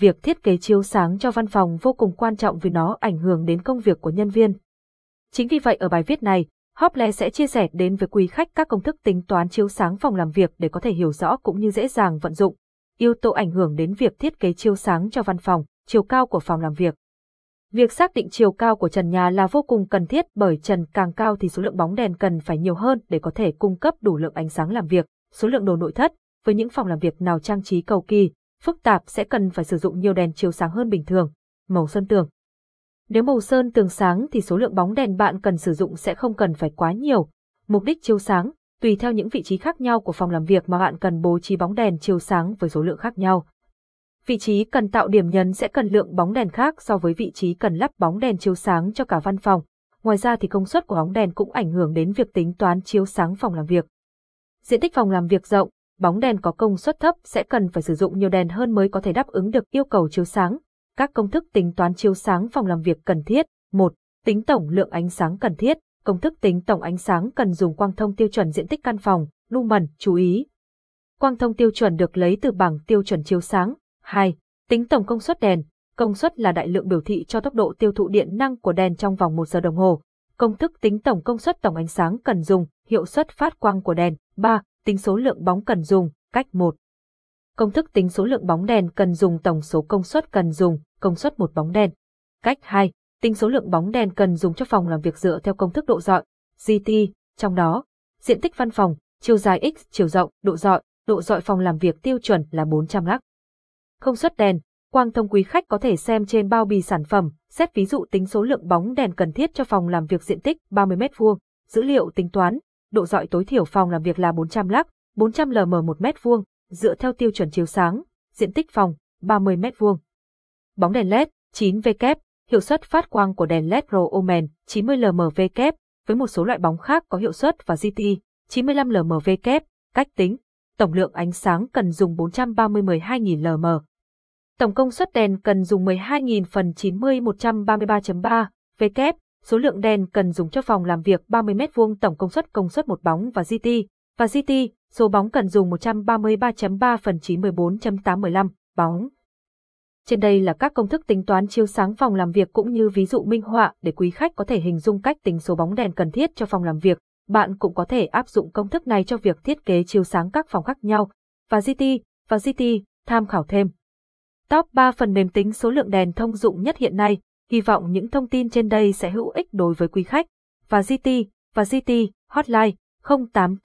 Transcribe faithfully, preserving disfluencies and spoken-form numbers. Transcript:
việc thiết kế chiếu sáng cho văn phòng vô cùng quan trọng vì nó ảnh hưởng đến công việc của nhân viên. Chính vì vậy ở bài viết này, Shopled sẽ chia sẻ đến với quý khách các công thức tính toán chiếu sáng phòng làm việc để có thể hiểu rõ cũng như dễ dàng vận dụng yếu tố ảnh hưởng đến việc thiết kế chiếu sáng cho văn phòng, chiều cao của phòng làm việc. Việc xác định chiều cao của trần nhà là vô cùng cần thiết bởi trần càng cao thì số lượng bóng đèn cần phải nhiều hơn để có thể cung cấp đủ lượng ánh sáng làm việc, số lượng đồ nội thất. Với những phòng làm việc nào trang trí cầu kỳ, phức tạp sẽ cần phải sử dụng nhiều đèn chiếu sáng hơn bình thường. Màu sơn tường. Nếu màu sơn tường sáng thì số lượng bóng đèn bạn cần sử dụng sẽ không cần phải quá nhiều. Mục đích chiếu sáng, tùy theo những vị trí khác nhau của phòng làm việc mà bạn cần bố trí bóng đèn chiếu sáng với số lượng khác nhau. Vị trí cần tạo điểm nhấn sẽ cần lượng bóng đèn khác so với vị trí cần lắp bóng đèn chiếu sáng cho cả văn phòng. Ngoài ra thì công suất của bóng đèn cũng ảnh hưởng đến việc tính toán chiếu sáng phòng làm việc. Diện tích phòng làm việc rộng, bóng đèn có công suất thấp sẽ cần phải sử dụng nhiều đèn hơn mới có thể đáp ứng được yêu cầu chiếu sáng. Các công thức tính toán chiếu sáng phòng làm việc cần thiết. một. Tính tổng lượng ánh sáng cần thiết. Công thức tính tổng ánh sáng cần dùng quang thông tiêu chuẩn diện tích căn phòng, Lumen, chú ý. Quang thông tiêu chuẩn được lấy từ bảng tiêu chuẩn chiếu sáng. hai. Tính tổng công suất đèn. Công suất là đại lượng biểu thị cho tốc độ tiêu thụ điện năng của đèn trong vòng một giờ đồng hồ. Công thức tính tổng công suất tổng ánh sáng cần dùng, hiệu suất phát quang của đèn. ba. Tính số lượng bóng cần dùng, cách một. Công thức tính số lượng bóng đèn cần dùng tổng số công suất cần dùng, công suất một bóng đèn. Cách hai. Tính số lượng bóng đèn cần dùng cho phòng làm việc dựa theo công thức độ rọi, giê tê, trong đó, diện tích văn phòng, chiều dài x, chiều rộng, độ rọi, độ rọi phòng làm việc tiêu chuẩn là bốn trăm lux. Công suất đèn, quang thông quý khách có thể xem trên bao bì sản phẩm, xét ví dụ tính số lượng bóng đèn cần thiết cho phòng làm việc diện tích ba mươi mét vuông, dữ liệu tính toán, độ rọi tối thiểu phòng làm việc là bốn trăm lux, bốn trăm lux một mét vuông, dựa theo tiêu chuẩn chiếu sáng, diện tích phòng ba mươi mét vuông. Bóng đèn led chín W, hiệu suất phát quang của đèn led Pro-Omen chín mươi lux W với một số loại bóng khác có hiệu suất và giê tê chín mươi lăm lux W, cách tính, tổng lượng ánh sáng cần dùng bốn trăm ba mươi mười hai nghìn lux. Tổng công suất đèn cần dùng mười hai nghìn phần chín mươi một trăm ba mươi ba phẩy ba W, số lượng đèn cần dùng cho phòng làm việc ba mươi mét vuông tổng công suất công suất một bóng và giê tê, và giê tê, số bóng cần dùng một trăm ba mươi ba phẩy ba phần chín mươi bốn phẩy tám một lăm bóng. Trên đây là các công thức tính toán chiếu sáng phòng làm việc cũng như ví dụ minh họa để quý khách có thể hình dung cách tính số bóng đèn cần thiết cho phòng làm việc. Bạn cũng có thể áp dụng công thức này cho việc thiết kế chiếu sáng các phòng khác nhau. Và giê tê, và giê tê, tham khảo thêm. Top ba phần mềm tính số lượng đèn thông dụng nhất hiện nay. Hy vọng những thông tin trên đây sẽ hữu ích đối với quý khách. Và giê tê, và giê tê, hotline, 08